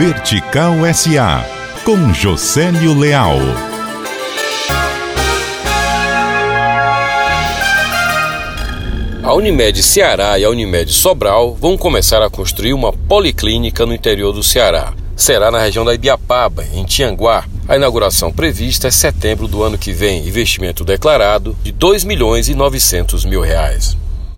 Vertical SA, com Josélio Leal. A Unimed Ceará e a Unimed Sobral vão começar a construir uma policlínica no interior do Ceará. Será na região da Ibiapaba, em Tianguá. A inauguração prevista é setembro do ano que vem. Investimento declarado de R$ 2.900.000.